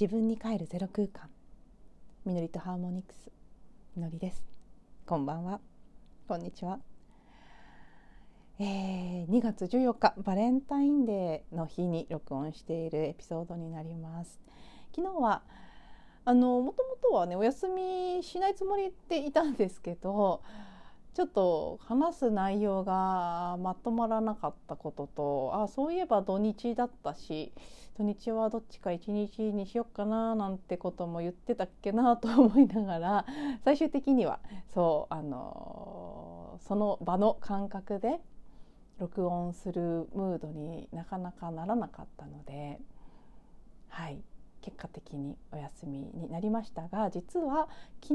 自分に帰るゼロ空間、みのりとハーモニクスみのりです。こんばんは、こんにちは。2月14日バレンタインデーの日に録音しているエピソードになります。昨日はもともとはね、お休みしないつもりでいたんですけど、ちょっと話す内容がまとまらなかったことと、そういえば土日だったし、土日はどっちか一日にしよっかななんてことも言ってたっけなと思いながら、最終的にはそうその場の感覚で録音するムードになかなかならなかったので、はい、結果的にお休みになりましたが、実は昨日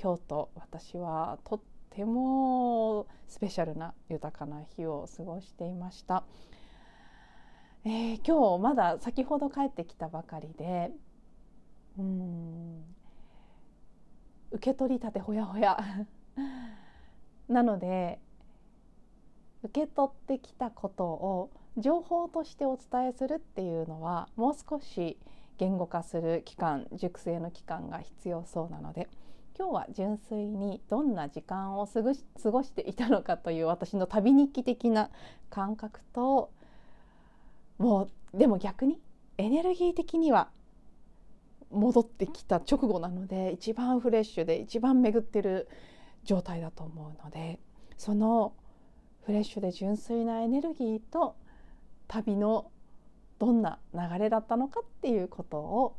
今日と私はとってとてもスペシャルな豊かな日を過ごしていました。今日まだ先ほど帰ってきたばかりで、受け取りたてほやほやなので、受け取ってきたことを情報としてお伝えするっていうのは、もう少し言語化する期間、熟成の期間が必要そうなので、今日は純粋にどんな時間を過ごしていたのかという私の旅日記的な感覚と、もうでも逆にエネルギー的には戻ってきた直後なので、一番フレッシュで一番巡ってる状態だと思うので、そのフレッシュで純粋なエネルギーと旅のどんな流れだったのかっていうことを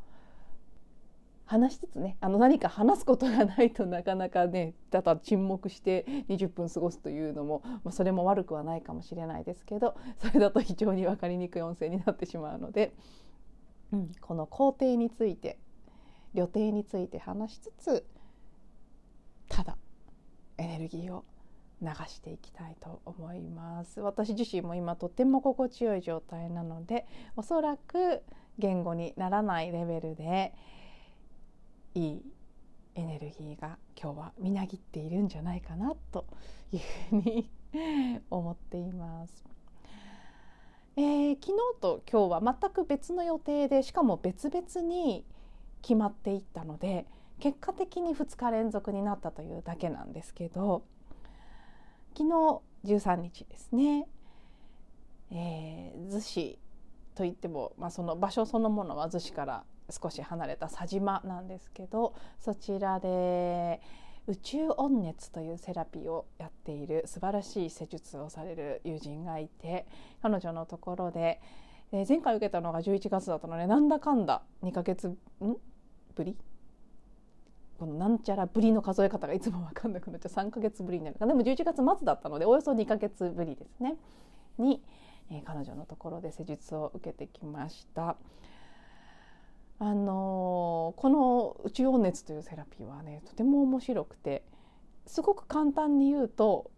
話しつつね、何か話すことがないとなかなかね、ただ沈黙して20分過ごすというのも、それも悪くはないかもしれないですけど、それだと非常に分かりにくい音声になってしまうので、この工程について、旅程について話しつつ、ただエネルギーを流していきたいと思います。私自身も今とても心地よい状態なので、おそらく言語にならないレベルでいいエネルギーが今日はみなぎっているんじゃないかなというふうに思っています。昨日と今日は全く別の予定で、しかも別々に決まっていったので、結果的に2日連続になったというだけなんですけど、昨日13日ですね、逗子といっても、その場所そのものは逗子から少し離れた佐島なんですけど、そちらで宇宙音熱というセラピーをやっている素晴らしい施術をされる友人がいて、彼女のところで、前回受けたのが11月だったので、なんだかんだ2ヶ月ぶり、このなんちゃらぶりの数え方がいつも分かんなくなっちゃう、3ヶ月ぶりになるか、でも11月末だったのでおよそ2ヶ月ぶりですねに、彼女のところで施術を受けてきました。この宇宙音熱というセラピーはね、とても面白くて、すごく簡単に言うと、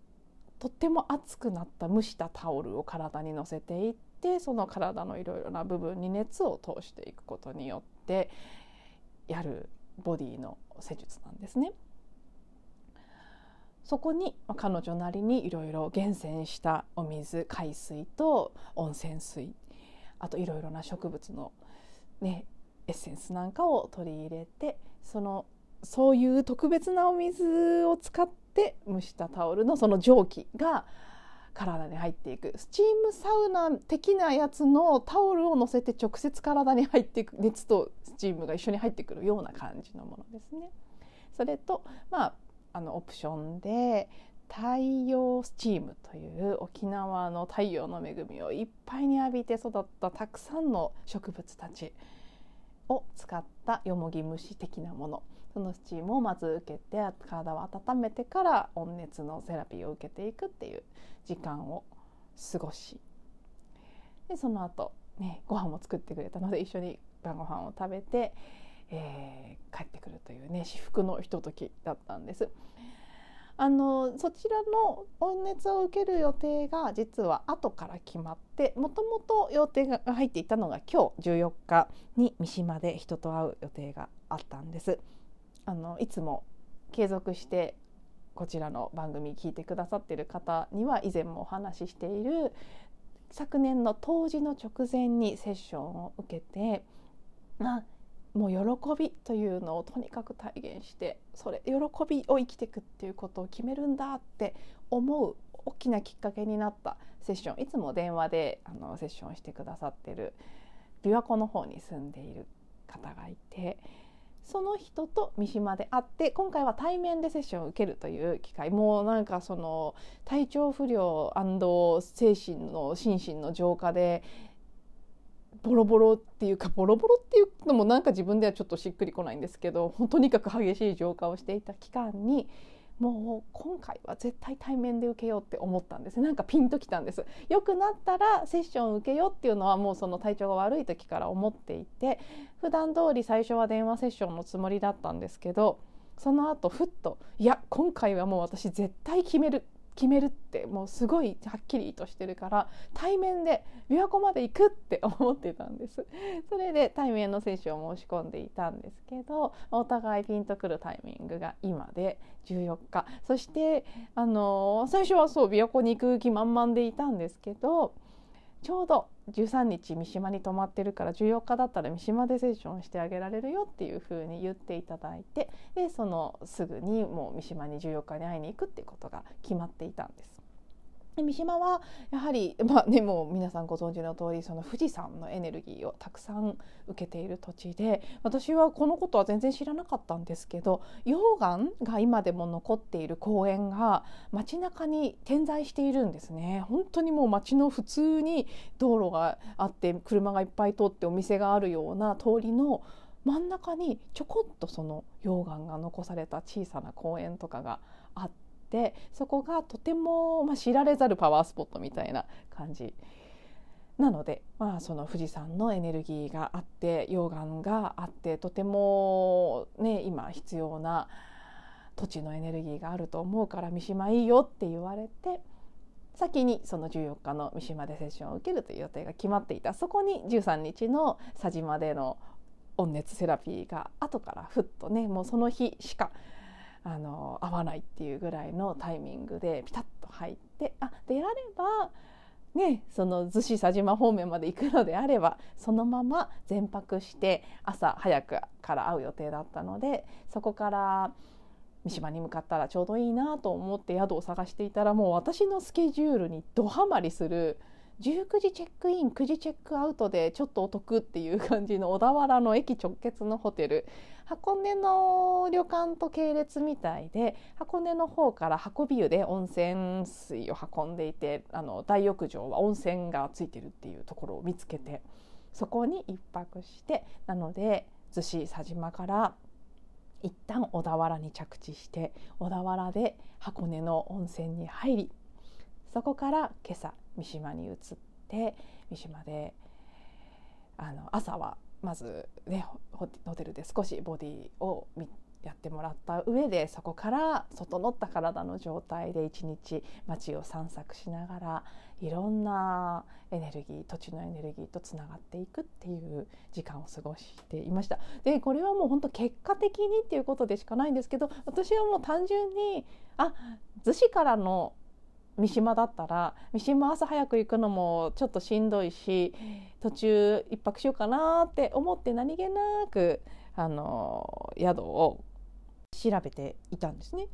とっても熱くなった蒸したタオルを体に乗せていって、その体のいろいろな部分に熱を通していくことによってやるボディの施術なんですね。そこに彼女なりにいろいろ厳選したお水、海水と温泉水、あといろいろな植物のね、エッセンスなんかを取り入れて、そういう特別なお水を使って蒸したタオルのその蒸気が体に入っていく、スチームサウナ的なやつのタオルを乗せて直接体に入っていく、熱とスチームが一緒に入ってくるような感じのものですね。それと、オプションで太陽スチームという沖縄の太陽の恵みをいっぱいに浴びて育ったたくさんの植物たちを使ったよもぎ蒸し的なもの、そのスチームをまず受けて、体を温めてから温熱のセラピーを受けていくっていう時間を過ごし、でその後、ご飯も作ってくれたので一緒に晩ご飯を食べて、帰ってくるというね、至福のひとときだったんです。そちらの温熱を受ける予定が実は後から決まって、もともと予定が入っていたのが今日14日に三島で人と会う予定があったんです。いつも継続してこちらの番組聞いてくださっている方には以前もお話ししている、昨年の冬至の直前にセッションを受けて、もう喜びというのをとにかく体現して、それ喜びを生きていくっていうことを決めるんだって思う大きなきっかけになったセッション、いつも電話でセッションしてくださってる琵琶湖の方に住んでいる方がいて、その人と三島で会って今回は対面でセッションを受けるという機会、もうなんかその体調不良&精神の心身の浄化でボロボロっていうのもなんか自分ではちょっとしっくりこないんですけど、とにかく激しい浄化をしていた期間に、もう今回は絶対対面で受けようって思ったんです。なんかピンときたんです。良くなったらセッション受けようっていうのはもうその体調が悪い時から思っていて、普段通り最初は電話セッションのつもりだったんですけど、その後ふっといや今回はもう私絶対決めるってもうすごいはっきりとしてるから、対面で琵琶湖まで行くって思ってたんです。それで対面のセッションを申し込んでいたんですけど、お互いピンとくるタイミングが今で14日、そして最初はそう琵琶湖に行く気満々でいたんですけど、ちょうど13日三島に泊まってるから14日だったら三島でセッションしてあげられるよっていう風に言っていただいて、でそのすぐにもう三島に14日に会いに行くっていうことが決まっていたんです。で三島はやはり、もう皆さんご存知の通り、その富士山のエネルギーをたくさん受けている土地で、私はこのことは全然知らなかったんですけど、溶岩が今でも残っている公園が街中に点在しているんですね。本当にもう街の普通に道路があって車がいっぱい通ってお店があるような通りの真ん中にちょこっとその溶岩が残された小さな公園とかがあって、でそこがとても、知られざるパワースポットみたいな感じなので、その富士山のエネルギーがあって溶岩があって、とても、今必要な土地のエネルギーがあると思うから三島いいよって言われて、先にその14日の三島でセッションを受けるという予定が決まっていた。そこに13日の佐島での温熱セラピーが後からふっとね、もうその日しか合わないっていうぐらいのタイミングでピタッと入って、であればね、その逗子佐島方面まで行くのであればそのまま全泊して朝早くから会う予定だったので、そこから三島に向かったらちょうどいいなと思って宿を探していたら、もう私のスケジュールにどハマりする19時チェックイン9時チェックアウトでちょっとお得っていう感じの小田原の駅直結のホテル、箱根の旅館と系列みたいで、箱根の方から箱び湯で温泉水を運んでいて、大浴場は温泉がついてるっていうところを見つけて、そこに一泊して、なので逗子佐島から一旦小田原に着地して、小田原で箱根の温泉に入り、そこから今朝三島に移って、三島で朝はまず、ホテルで少しボディをやってもらった上で、そこから整った体の状態で一日街を散策しながら、いろんなエネルギー、土地のエネルギーとつながっていくっていう時間を過ごしていました。でこれはもう本当結果的にっていうことでしかないんですけど、私はもう単純に逗子からの三島だったら三島朝早く行くのもちょっとしんどいし、途中一泊しようかなって思って何気なく宿を調べていたんですね。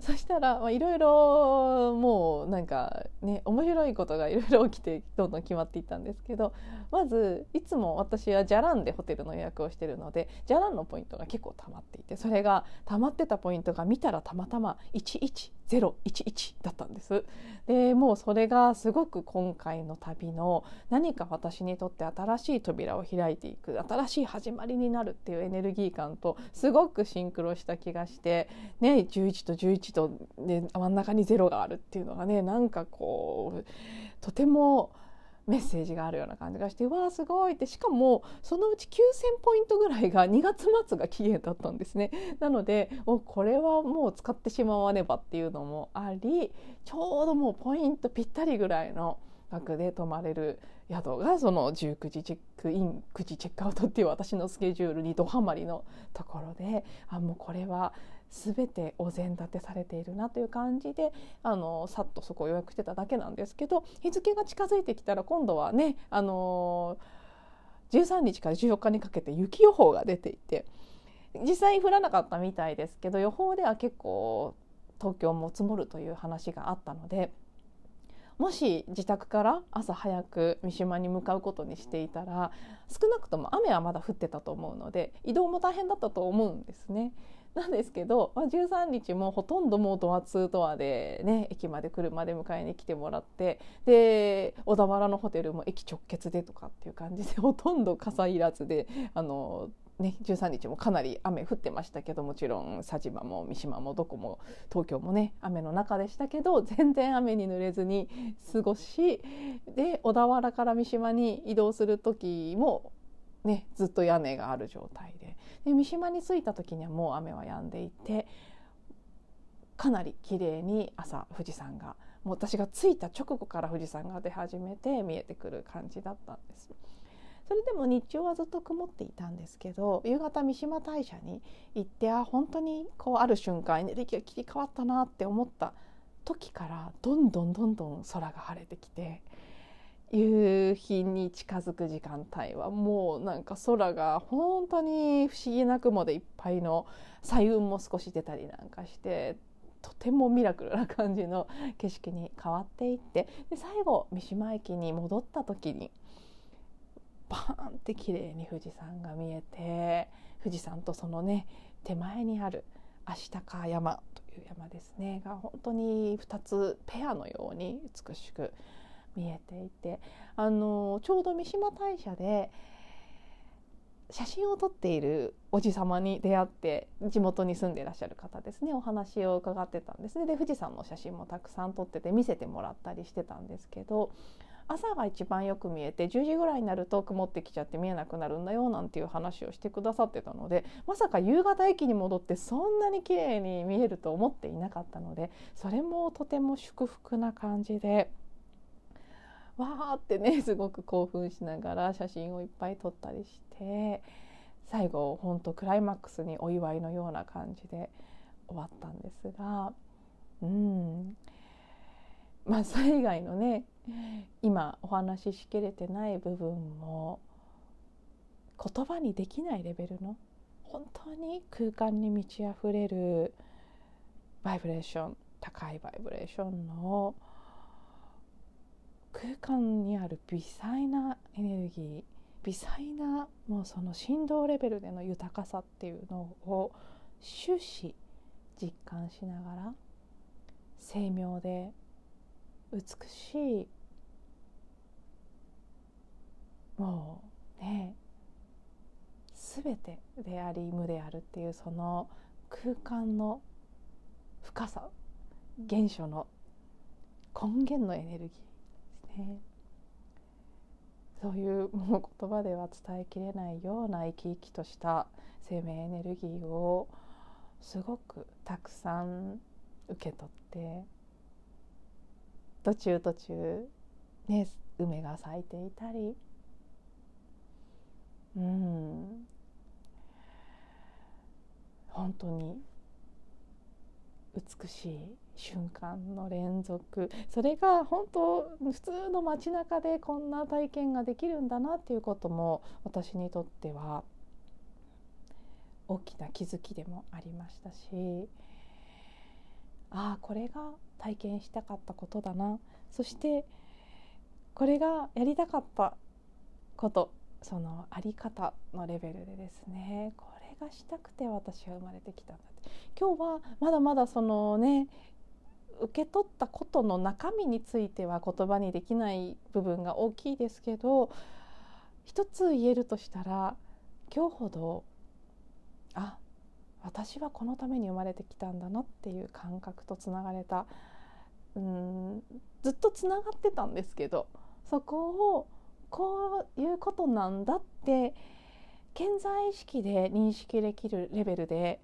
そしたらいろいろもうなんかね、面白いことがいろいろ起きてどんどん決まっていったんですけど、まずいつも私はじゃらんでホテルの予約をしているので、じゃらんのポイントが結構溜まっていて、それが溜まってたポイントが見たらたまたま11011だったんです。でもうそれがすごく今回の旅の何か私にとって新しい扉を開いていく、新しい始まりになるっていうエネルギー感とすごくシンクロした気がして、11と11とね、真ん中にゼロがあるっていうのがね、なんかこうとてもメッセージがあるような感じがして、わあすごいって。しかもそのうち 9,000 ポイントぐらいが2月末が期限だったんですね。なのでこれはもう使ってしまわねばっていうのもあり、ちょうどもうポイントぴったりぐらいの額で泊まれる宿がその19時チェックイン9時チェックアウトっていう私のスケジュールにどハマりのところで、もうこれは全てお膳立てされているなという感じで、さっとそこを予約してただけなんですけど、日付が近づいてきたら今度はね、13日から14日にかけて雪予報が出ていて、実際に降らなかったみたいですけど、予報では結構東京も積もるという話があったので、もし自宅から朝早く三島に向かうことにしていたら、少なくとも雨はまだ降ってたと思うので移動も大変だったと思うんですね。なんですけど、13日もほとんどもうドア2ドアでね、駅まで車で迎えに来てもらって、で小田原のホテルも駅直結でとかっていう感じで、ほとんど傘いらずでね、13日もかなり雨降ってましたけど、もちろん佐島も三島もどこも東京もね雨の中でしたけど、全然雨に濡れずに過ごし、で小田原から三島に移動する時もね、ずっと屋根がある状態 で三島に着いた時にはもう雨は止んでいて、かなり綺麗に朝富士山が、もう私が着いた直後から富士山が出始めて見えてくる感じだったんです。それでも日中はずっと曇っていたんですけど、夕方三島大社に行って、本当にこうある瞬間エネルギーが切り替わったなって思った時から、どんどん空が晴れてきて、夕日に近づく時間帯はもうなんか空が本当に不思議な雲でいっぱいの、彩雲も少し出たりなんかして、とてもミラクルな感じの景色に変わっていって、で最後三島駅に戻った時にバーンって綺麗に富士山が見えて、富士山とそのね手前にある足高山という山ですねが、本当に2つペアのように美しく見えていて、ちょうど三島大社で写真を撮っているおじさまに出会って、地元に住んでいらっしゃる方ですね、お話を伺ってたんですね。で富士山の写真もたくさん撮ってて見せてもらったりしてたんですけど、朝が一番よく見えて、10時ぐらいになると曇ってきちゃって見えなくなるんだよなんていう話をしてくださってたので、まさか夕方駅に戻ってそんなに綺麗に見えると思っていなかったので、それもとても祝福な感じで、わーってねすごく興奮しながら写真をいっぱい撮ったりして、最後本当クライマックスにお祝いのような感じで終わったんですが、それ以外のね今お話ししきれてない部分も、言葉にできないレベルの本当に空間に満ちあふれるバイブレーション、高いバイブレーションの空間にある微細なエネルギー、微細なもうその振動レベルでの豊かさっていうのを終始実感しながら、精妙で美しい、もうね全てであり無であるっていう、その空間の深さ、原初の根源のエネルギーですね。そういうもう言葉では伝えきれないような生き生きとした生命エネルギーをすごくたくさん受け取って、途中ね梅が咲いていたり、本当に美しい瞬間の連続、それが本当普通の街中でこんな体験ができるんだなっていうことも、私にとっては大きな気づきでもありましたし、ああこれが体験したかったことだな、そしてこれがやりたかったこと、そのあり方のレベルでですね、これがしたくて私は生まれてきたんだって。今日はまだまだそのね受け取ったことの中身については言葉にできない部分が大きいですけど、一つ言えるとしたら、今日ほど私はこのために生まれてきたんだなっていう感覚とつながれた、ずっとつながってたんですけど、そこをこういうことなんだって顕在意識で認識できるレベルで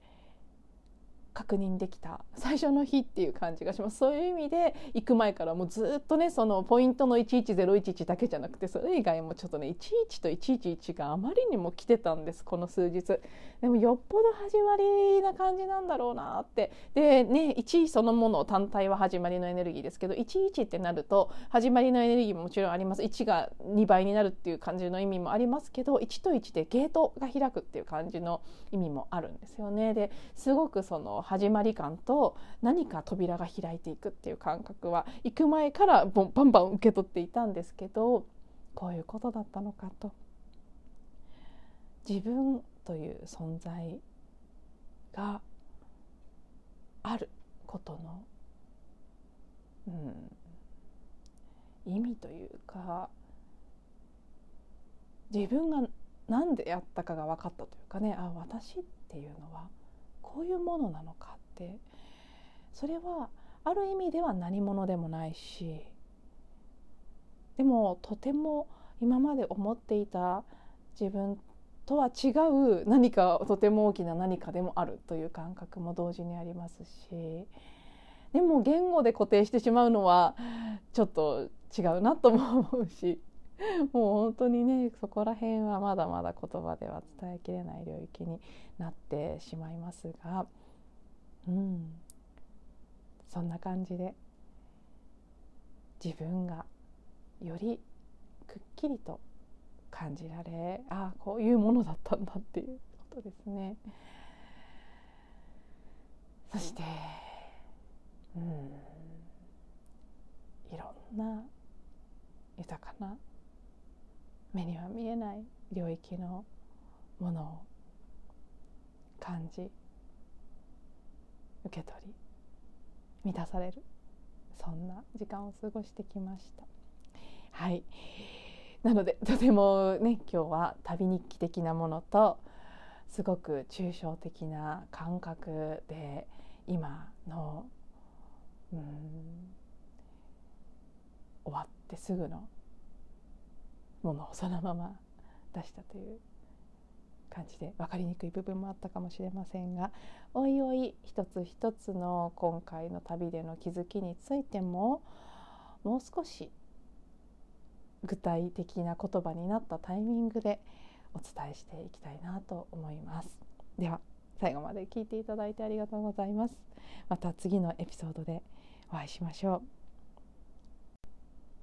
確認できた最初の日っていう感じがします。そういう意味で行く前からもうずっとね、そのポイントの11,011だけじゃなくて、それ以外もちょっとね11と111があまりにも来てたんです、この数日。でもよっぽど始まりな感じなんだろうなって。でね、1そのもの単体は始まりのエネルギーですけど、11ってなると始まりのエネルギーももちろんあります。1が2倍になるっていう感じの意味もありますけど、1と1でゲートが開くっていう感じの意味もあるんですよね。ですごくその始まり感と何か扉が開いていくっていう感覚は行く前からバンバン受け取っていたんですけど、こういうことだったのかと。自分という存在があることの、意味というか、自分が何でやったかが分かったというかね、あ、私っていうのはこういうものなのかって、それはある意味では何者でもないし、でもとても今まで思っていた自分とは違う何か、とても大きな何かでもあるという感覚も同時にありますし、でも言語で固定してしまうのはちょっと違うなとも思うし、もう本当にね、そこら辺はまだまだ言葉では伝えきれない領域になってしまいますが、そんな感じで自分がよりくっきりと感じられ、ああこういうものだったんだっていうことですね。そして、いろんな豊かな目には見えない領域のものを感じ、受け取り、満たされる、そんな時間を過ごしてきました。はい。なのでとてもね、今日は旅日記的なものとすごく抽象的な感覚で今の終わってすぐのものをそのまま出したという感じで、分かりにくい部分もあったかもしれませんが、おいおい一つ一つの今回の旅での気づきについてももう少し具体的な言葉になったタイミングでお伝えしていきたいなと思います。では最後まで聞いていただいてありがとうございます。また次のエピソードでお会いしましょう。